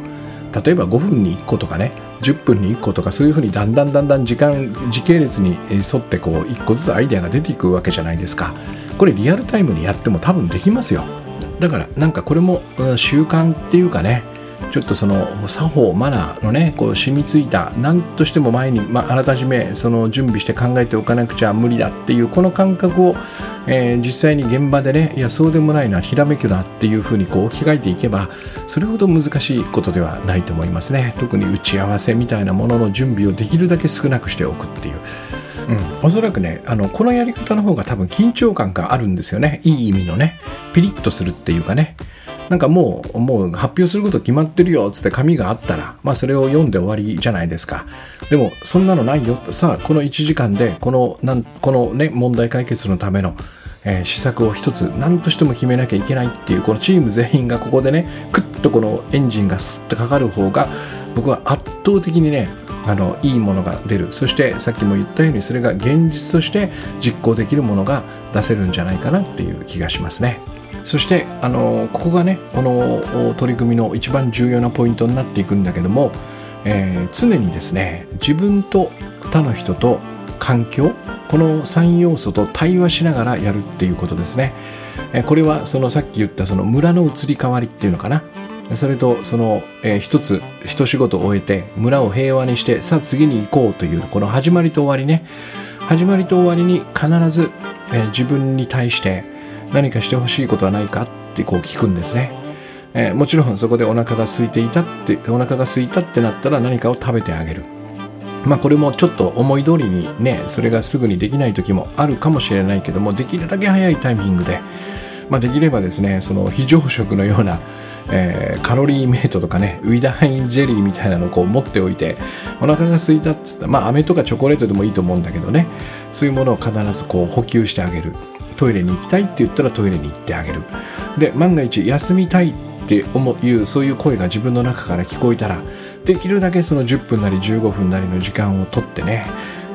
例えばごふんにいっことかね、じゅっぷんにいっことか、そういうふうにだんだんだんだん時間時系列に沿ってこういっこずつアイデアが出ていくわけじゃないですか。これリアルタイムにやっても多分できますよ。だからなんかこれも習慣っていうかね、ちょっとその作法マナーのね、こう染みついた、何としても前に、まあ、あらかじめその準備して考えておかなくちゃ無理だっていうこの感覚を、えー、実際に現場でね、いやそうでもないな、ひらめきだっていうふうにこう置き換えていけば、それほど難しいことではないと思いますね。特に打ち合わせみたいなものの準備をできるだけ少なくしておくっていう、うん、おそらくね、あのこのやり方の方が多分緊張感があるんですよね。いい意味のね、ピリッとするっていうかね、なんかもう、もう発表すること決まってるよつって紙があったら、まあそれを読んで終わりじゃないですか。でもそんなのないよ。さあこのいちじかんでこのなんこのね、問題解決のための、えー、施策を一つ何としても決めなきゃいけないっていうこのチーム全員がここでね、クッとこのエンジンがスッとかかる方が僕は圧倒的にね、あのいいものが出る。そしてさっきも言ったように、それが現実として実行できるものが出せるんじゃないかなっていう気がしますね。そしてあのここがね、この取り組みの一番重要なポイントになっていくんだけども、えー、常にですね、自分と他の人と環境、このさん要素と対話しながらやるっていうことですね。えー、これはそのさっき言ったその村の移り変わりっていうのかな、それとその、えー、一つ一仕事を終えて村を平和にして、さあ次に行こうというこの始まりと終わりね、始まりと終わりに必ず、えー、自分に対して何かしてほしいことはないかってこう聞くんですね。えー、もちろんそこでお腹が空いていたってお腹が空いたってなったら何かを食べてあげる。まあこれもちょっと思い通りにね、それがすぐにできない時もあるかもしれないけども、できるだけ早いタイミングでまあ、できればですねその非常食のような、えー、カロリーメイトとかねウィダーインジェリーみたいなのをこう持っておいてお腹が空いたっつったら、まあ、飴とかチョコレートでもいいと思うんだけどねそういうものを必ずこう補給してあげる。トイレに行きたいって言ったらトイレに行ってあげる。で万が一休みたいって思うそういう声が自分の中から聞こえたらできるだけそのじゅっぷんなりじゅうごふんなりの時間をとってね、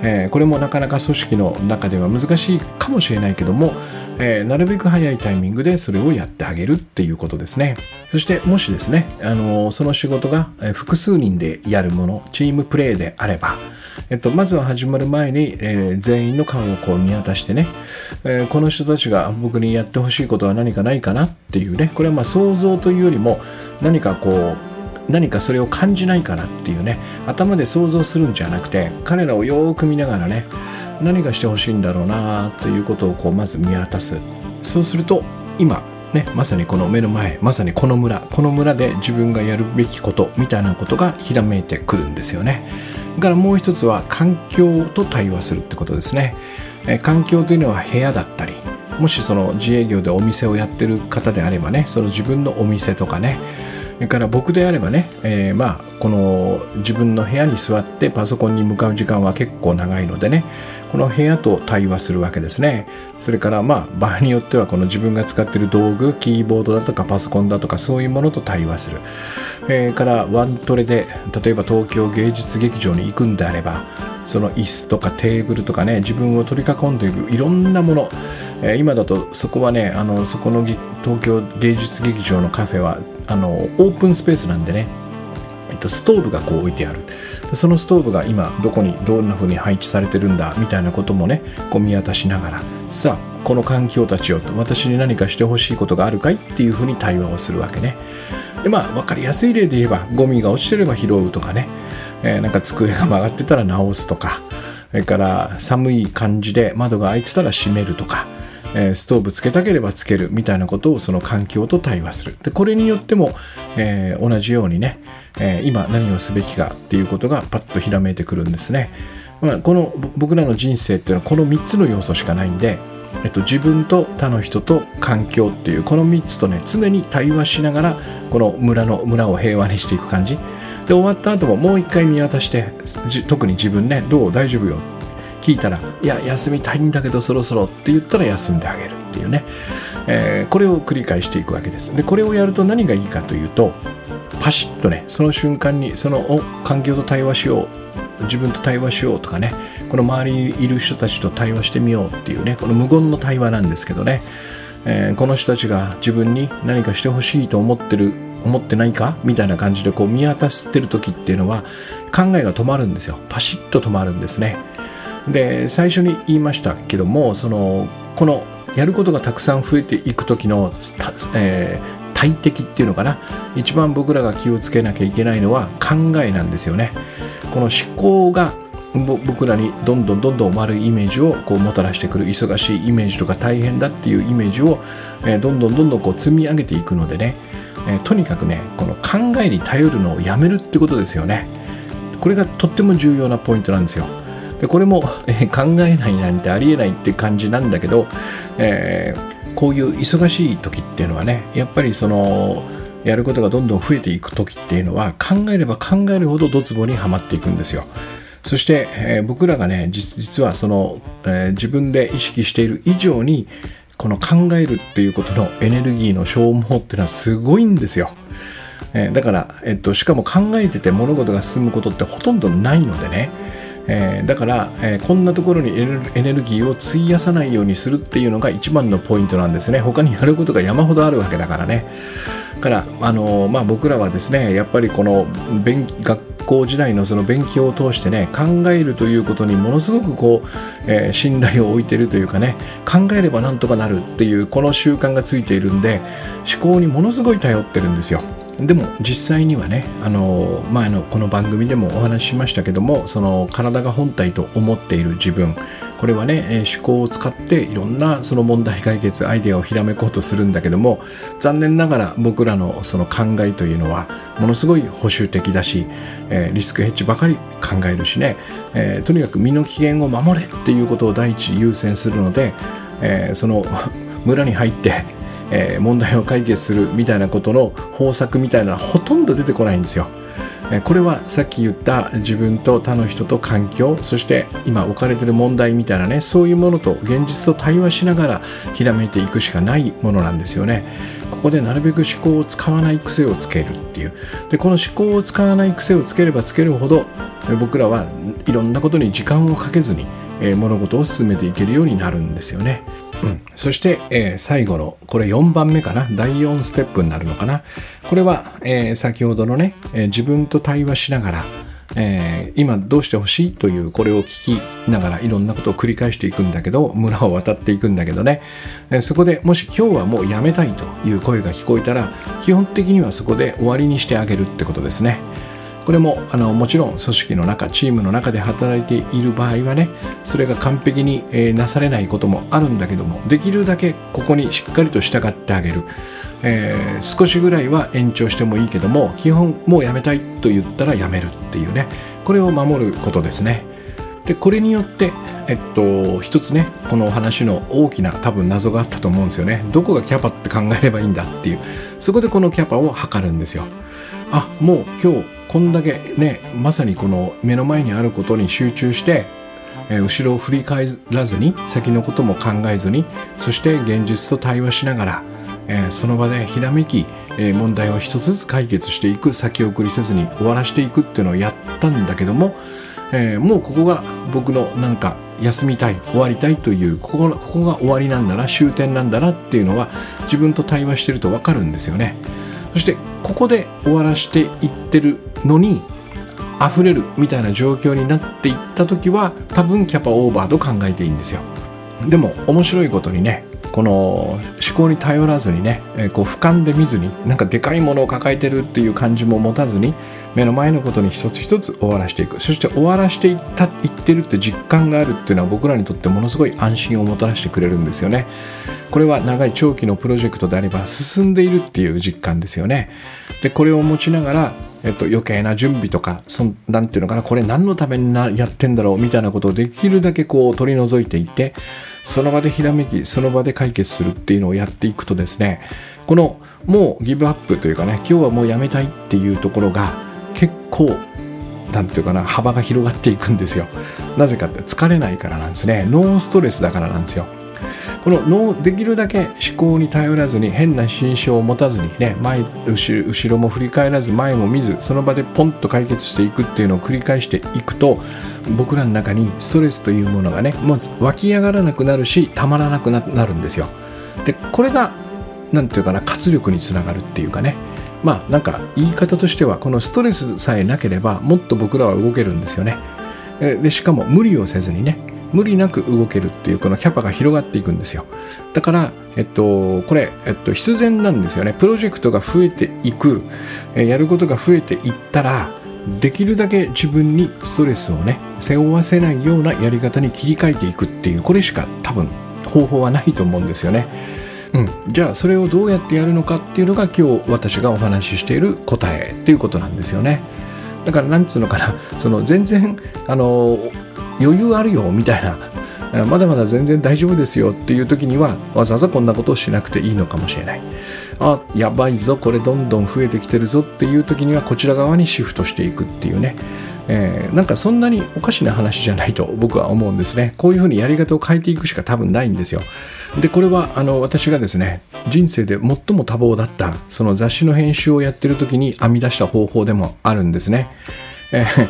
えー、これもなかなか組織の中では難しいかもしれないけども、えー、なるべく早いタイミングでそれをやってあげるっていうことですね。そしてもしですね、あのー、その仕事が複数人でやるものチームプレーであれば、えっと、まずは始まる前に、えー、全員の顔をこう見渡してね、えー、この人たちが僕にやってほしいことは何かないかなっていうねこれはまあ想像というよりも何かこう何かそれを感じないかなっていうね頭で想像するんじゃなくて彼らをよく見ながらね何がしてほしいんだろうなということをこうまず見渡す。そうすると今ねまさにこの目の前まさにこの村この村で自分がやるべきことみたいなことがひらめいてくるんですよね。だからもう一つは環境と対話するってことですね。え環境というのは部屋だったりもしその自営業でお店をやってる方であればねその自分のお店とかねそれから僕であればね、えー、まあこの自分の部屋に座ってパソコンに向かう時間は結構長いのでねこの部屋と対話するわけですね。それからまあ場合によってはこの自分が使っている道具キーボードだとかパソコンだとかそういうものと対話する、えー、からワントレで例えば東京芸術劇場に行くんであればその椅子とかテーブルとかね自分を取り囲んでいるいろんなもの、えー、今だとそこはねあのそこの東京芸術劇場のカフェはあのオープンスペースなんでね、えっと、ストーブがこう置いてある。そのストーブが今どこにどんな風に配置されてるんだみたいなこともねこう見渡しながらさあこの環境たちよと私に何かしてほしいことがあるかいっていう風に対話をするわけね。でまあ分かりやすい例で言えばゴミが落ちてれば拾うとかね、えー、なんか机が曲がってたら直すとかそれから寒い感じで窓が開いてたら閉めるとかストーブつけたければつけるみたいなことをその環境と対話する。でこれによっても、えー、同じようにね、えー、今何をすべきかっていうことがパッとひらめいてくるんですね。まあ、この僕らの人生っていうのはこのみっつの要素しかないんで、えっと、自分と他の人と環境っていうこのみっつとね常に対話しながらこの村の村を平和にしていく感じで終わった後ももう一回見渡して特に自分ねどう大丈夫よ聞いたらいや休みたいんだけどそろそろって言ったら休んであげるっていうね、えー、これを繰り返していくわけです。でこれをやると何がいいかというとパシッとねその瞬間にその環境と対話しよう自分と対話しようとかねこの周りにいる人たちと対話してみようっていうねこの無言の対話なんですけどね、えー、この人たちが自分に何かしてほしいと思ってる思ってないかみたいな感じでこう見渡してる時っていうのは考えが止まるんですよ。パシッと止まるんですね。で最初に言いましたけどもそのこのやることがたくさん増えていく時の、えー、大敵っていうのかな一番僕らが気をつけなきゃいけないのは考えなんですよね。この思考が僕らにどんどんどんどん悪いイメージをこうもたらしてくる忙しいイメージとか大変だっていうイメージを、えー、どんどんどんどんこう積み上げていくのでね、えー、とにかくねこの考えに頼るのをやめるってことですよね。これがとっても重要なポイントなんですよ。でこれも、えー、考えないなんてありえないって感じなんだけど、えー、こういう忙しい時っていうのはねやっぱりそのやることがどんどん増えていく時っていうのは考えれば考えるほどドツボにはまっていくんですよ。そして、えー、僕らがね 実, 実はその、えー、自分で意識している以上にこの考えるっていうことのエネルギーの消耗っていうのはすごいんですよ。えー、だから、えっと、しかも考えてて物事が進むことってほとんどないのでねえー、だから、えー、こんなところにエネルギーを費やさないようにするっていうのが一番のポイントなんですね。他にやることが山ほどあるわけだからね。だから、あのーまあ、僕らはですねやっぱりこの勉学校時代のその勉強を通してね考えるということにものすごくこう、えー、信頼を置いているというかね考えればなんとかなるっていうこの習慣がついているんで思考にものすごい頼ってるんですよ。でも実際にはね、あの前のこの番組でもお話ししましたけどもその体が本体と思っている自分これはね思考を使っていろんなその問題解決アイデアをひらめこうとするんだけども残念ながら僕らのその考えというのはものすごい保守的だし、えー、リスクヘッジばかり考えるしね、えー、とにかく身の危険を守れっていうことを第一優先するので、えー、その村に入ってえー、問題を解決するみたいなことの方策みたいなのはほとんど出てこないんですよ。これはさっき言った自分と他の人と環境、そして今置かれている問題みたいなね、そういうものと現実と対話しながらひらめいていくしかないものなんですよね。ここでなるべく思考を使わない癖をつけるっていう。で、この思考を使わない癖をつければつけるほど僕らはいろんなことに時間をかけずに物事を進めていけるようになるんですよね。うん、そして、えー、最後のこれよんばんめかな、だいよんステップになるのかな。これは、えー、先ほどのね、えー、自分と対話しながら、えー、今どうしてほしいというこれを聞きながらいろんなことを繰り返していくんだけど、村を渡っていくんだけどね、えー、そこでもし今日はもうやめたいという声が聞こえたら、基本的にはそこで終わりにしてあげるってことですね。これもあのもちろん組織の中、チームの中で働いている場合はね、それが完璧に、えー、なされないこともあるんだけども、できるだけここにしっかりと従ってあげる、えー、少しぐらいは延長してもいいけども、基本もうやめたいと言ったらやめるっていうね、これを守ることですね。で、これによって、えっと、一つね、このお話の大きな多分謎があったと思うんですよね。どこがキャパって考えればいいんだっていう、そこでこのキャパを測るんですよ。あ、もう今日こんだけね、まさにこの目の前にあることに集中して、えー、後ろを振り返らずに、先のことも考えずに、そして現実と対話しながら、えー、その場でひらめき、えー、問題を一つずつ解決していく、先送りせずに終わらしていくっていうのをやったんだけども、えー、もうここが僕のなんか休みたい、終わりたいという、ここ、ここが終わりなんだな、終点なんだなっていうのは自分と対話してると分かるんですよね。そしてここで終わらしていってるのに溢れるみたいな状況になっていった時は、多分キャパオーバーと考えていいんですよ。でも面白いことにね、この思考に頼らずにね、こう俯瞰で見ずに、なんかでかいものを抱えてるっていう感じも持たずに、目の前のことに一つ一つ終わらしていく、そして終わらしていった、いってるって実感があるっていうのは、僕らにとってものすごい安心をもたらしてくれるんですよね。これは長い長期のプロジェクトであれば進んでいるっていう実感ですよね。で、これを持ちながら、えっと、余計な準備とか、そんなんていうのかな、これ何のためにやってんだろうみたいなことをできるだけこう取り除いていって、その場でひらめき、その場で解決するっていうのをやっていくとですね、このもうギブアップというかね、今日はもうやめたいっていうところが結構なんていうかな、幅が広がっていくんですよ。なぜかって疲れないからなんですね。ノーストレスだからなんですよ。この脳、できるだけ思考に頼らずに、変な心象を持たずにね、前 後, 後ろも振り返らず、前も見ず、その場でポンと解決していくっていうのを繰り返していくと、僕らの中にストレスというものがね、もう湧き上がらなくなるし、たまらなくなるんですよ。で、これがなんていうかな、活力につながるっていうかね、まあなんか言い方としては、このストレスさえなければもっと僕らは動けるんですよね。で、しかも無理をせずにね、無理なく動けるっていう、このキャパが広がっていくんですよ。だから、えっと、これ、えっと、必然なんですよね。プロジェクトが増えていく、やることが増えていったら、できるだけ自分にストレスをね、背負わせないようなやり方に切り替えていくっていう、これしか多分方法はないと思うんですよね。うん、じゃあそれをどうやってやるのかっていうのが、今日私がお話ししている答えっていうことなんですよね。だからなんつうのかな、その全然あの余裕あるよみたいな、まだまだ全然大丈夫ですよっていう時には、わざわざこんなことをしなくていいのかもしれない。あ、やばいぞ、これどんどん増えてきてるぞっていう時には、こちら側にシフトしていくっていうね、えー、なんかそんなにおかしな話じゃないと僕は思うんですね。こういうふうにやり方を変えていくしか多分ないんですよ。で、これはあの私がですね、人生で最も多忙だったその雑誌の編集をやってる時に編み出した方法でもあるんですね。えー、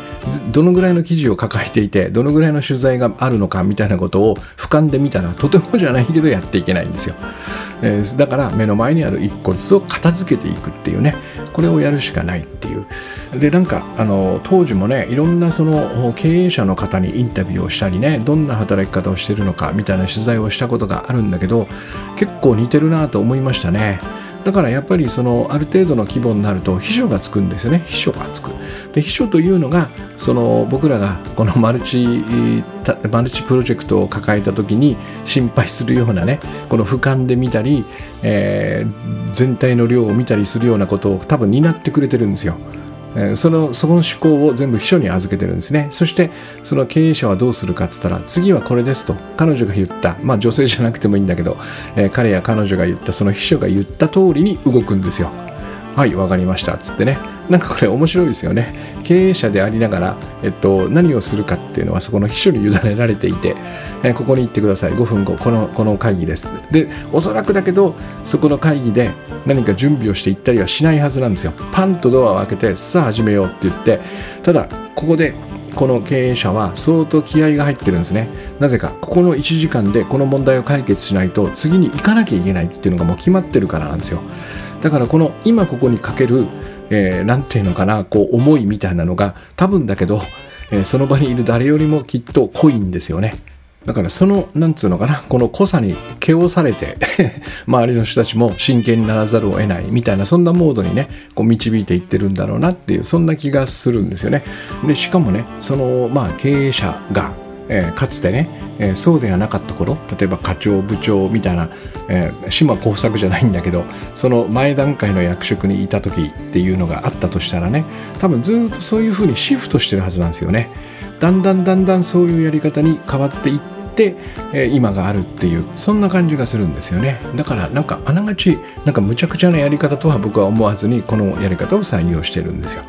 どのぐらいの記事を抱えていて、どのぐらいの取材があるのかみたいなことを俯瞰で見たら、とてもじゃないけどやっていけないんですよ。えー、だから目の前にある一個ずつを片付けていくっていうね、これをやるしかないっていう。で、なんかあの当時もね、いろんなその経営者の方にインタビューをしたりね、どんな働き方をしているのかみたいな取材をしたことがあるんだけど、結構似てるなと思いましたね。だからやっぱりそのある程度の規模になると秘書がつくんですよね。秘書がつく。で、秘書というのが、その僕らがこのマルチマルチプロジェクトを抱えた時に心配するようなね、この俯瞰で見たり、えー、全体の量を見たりするようなことを多分担ってくれてるんですよ。そのその思考を全部秘書に預けてるんですね。そしてその経営者はどうするかって言ったら、次はこれですと彼女が言った、まあ女性じゃなくてもいいんだけど、えー、彼や彼女が言った、その秘書が言った通りに動くんですよ。はい、わかりましたつってね。なんかこれ面白いですよね。経営者でありながら、えっと、何をするかっていうのはそこの秘書に委ねられていて、えー、ここに行ってください、ごふんごこの、この会議ですで、おそらくだけどそこの会議で何か準備をしていったりはしないはずなんですよ。パンとドアを開けてさあ始めようって言って、ただここでこの経営者は相当気合が入ってるんですね。なぜかここのいちじかんでこの問題を解決しないと次に行かなきゃいけないっていうのがもう決まってるからなんですよ。だからこの今ここにかけるえー、なんていうのかな、こう思いみたいなのが多分だけど、えー、その場にいる誰よりもきっと濃いんですよね。だからそのなんつうのかな、この濃さにけおされて周りの人たちも真剣にならざるを得ないみたいな、そんなモードにねこう導いていってるんだろうなっていう、そんな気がするんですよね。でしかもね、そのまあ経営者がえー、かつてね、えー、そうではなかった頃、例えば課長部長みたいな、えー、島耕作じゃないんだけど、その前段階の役職にいた時っていうのがあったとしたらね、多分ずっとそういう風にシフトしてるはずなんですよね。だんだんだんだんそういうやり方に変わっていって、えー、今があるっていう、そんな感じがするんですよね。だからなんかあながちなんかむちゃくちゃなやり方とは僕は思わずに、このやり方を採用してるんですよ。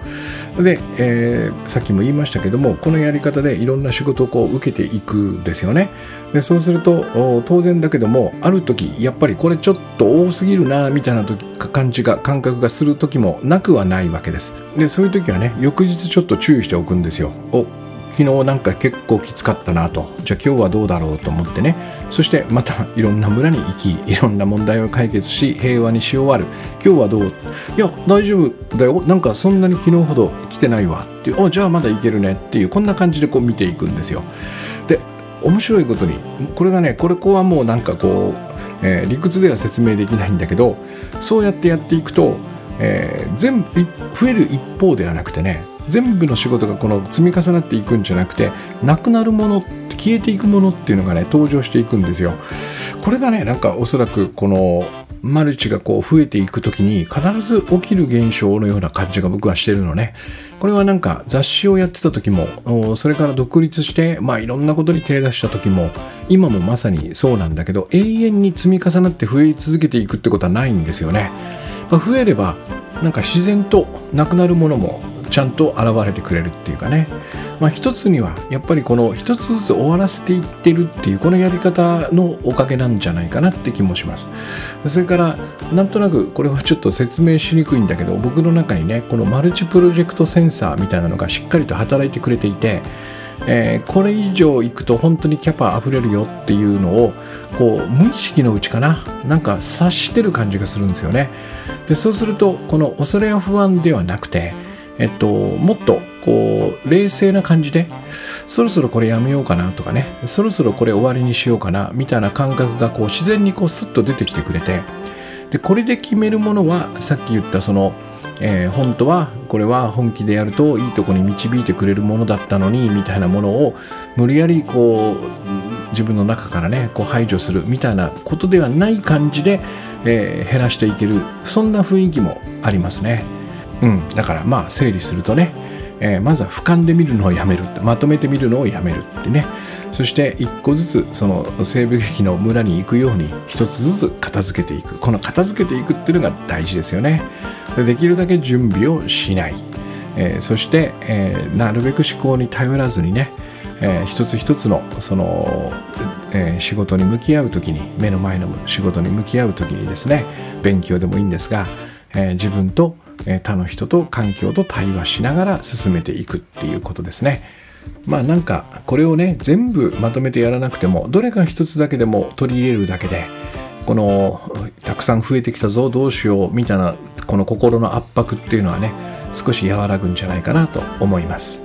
で、えー、さっきも言いましたけども、このやり方でいろんな仕事をこう受けていくですよね。でそうすると当然だけども、ある時やっぱりこれちょっと多すぎるなみたいな時感じが感覚がする時もなくはないわけです。でそういう時はね、翌日ちょっと注意しておくんですよ。お昨日なんか結構きつかったなと、じゃあ今日はどうだろうと思ってね。そしてまたいろんな村に行き、いろんな問題を解決し、平和にし終わる。今日はどう、いや大丈夫だよ、なんかそんなに昨日ほど来てないわっていう、あじゃあまだいけるねっていう、こんな感じでこう見ていくんですよ。で面白いことに、これがね、これこはもうなんかこう、えー、理屈では説明できないんだけど、そうやってやっていくと、えー、全部増える一方ではなくてね、全部の仕事がこの積み重なっていくんじゃなくて、なくなるもの、消えていくものっていうのがね登場していくんですよ。これがね、なんかおそらくこのマルチがこう増えていくときに必ず起きる現象のような感じが僕はしてるのね。これはなんか雑誌をやってた時も、それから独立して、まあ、いろんなことに手出した時も、今もまさにそうなんだけど、永遠に積み重なって増え続けていくってことはないんですよね。まあ、増えればなんか自然となくなるものもちゃんと現れてくれるっていうかね、まあ、一つにはやっぱりこの一つずつ終わらせていってるっていう、このやり方のおかげなんじゃないかなって気もします。それからなんとなくこれはちょっと説明しにくいんだけど、僕の中にねこのマルチプロジェクトセンサーみたいなのがしっかりと働いてくれていて、えー、これ以上いくと本当にキャパあふれるよっていうのをこう無意識のうちかな、なんか察してる感じがするんですよね。でそうするとこの恐れや不安ではなくて、えっと、もっとこう冷静な感じで、そろそろこれやめようかなとかね、そろそろこれ終わりにしようかなみたいな感覚がこう自然にこうスッと出てきてくれて、でこれで決めるものはさっき言ったその、えー、本当はこれは本気でやるといいとこに導いてくれるものだったのにみたいなものを無理やりこう自分の中からねこう排除するみたいなことではない感じで、えー、減らしていける、そんな雰囲気もありますね。うん、だからまあ整理するとね、えー、まずは俯瞰で見るのをやめる、まとめて見るのをやめるってね。そして一個ずつその西部劇の村に行くように一つずつ片付けていく、この片付けていくっていうのが大事ですよね。 で, できるだけ準備をしない、えー、そして、えー、なるべく思考に頼らずにね、えー、一つ一つのその、えー、仕事に向き合うときに、目の前の仕事に向き合うときにですね、勉強でもいいんですが、えー、自分と他の人と環境と対話しながら進めていくっていうことですね。まあなんかこれをね全部まとめてやらなくても、どれか一つだけでも取り入れるだけで、このたくさん増えてきたぞどうしようみたいなこの心の圧迫っていうのはね少し和らぐんじゃないかなと思います。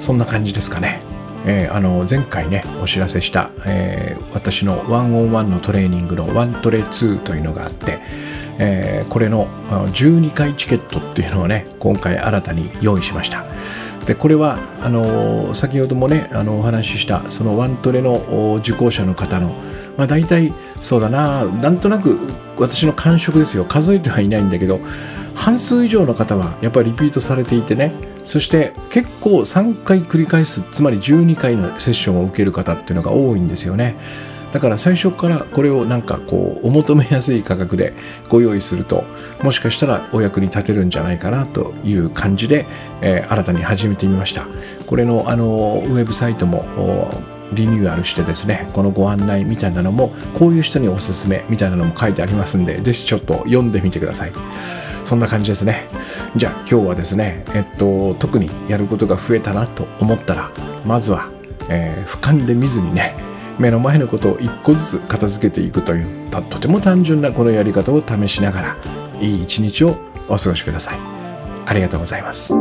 そんな感じですかね。えー、あの前回ねお知らせした、えー、私のワンオンワンのトレーニングのワントレツーというのがあって、えー、これのじゅうにかいチケットっていうのをね今回新たに用意しました。でこれはあのー、先ほどもねあのお話ししたそのワントレの受講者の方の、まあ、大体そうだな、なんとなく私の感触ですよ、数えてはいないんだけど半数以上の方はやっぱりリピートされていてね、そして結構さんかい繰り返す、つまりじゅうにかいのセッションを受ける方っていうのが多いんですよね。だから最初からこれをなんかこうお求めやすい価格でご用意すると、もしかしたらお役に立てるんじゃないかなという感じで、えー、新たに始めてみました。これのあのウェブサイトもリニューアルしてですね、このご案内みたいなのもこういう人におすすめみたいなのも書いてありますんで、ぜひちょっと読んでみてください。そんな感じですね。じゃあ今日はですね、えっと特にやることが増えたなと思ったら、まずは、えー、俯瞰で見ずにね、目の前のことを一個ずつ片付けていくという、とても単純なこのやり方を試しながら、いい一日をお過ごしください。ありがとうございます。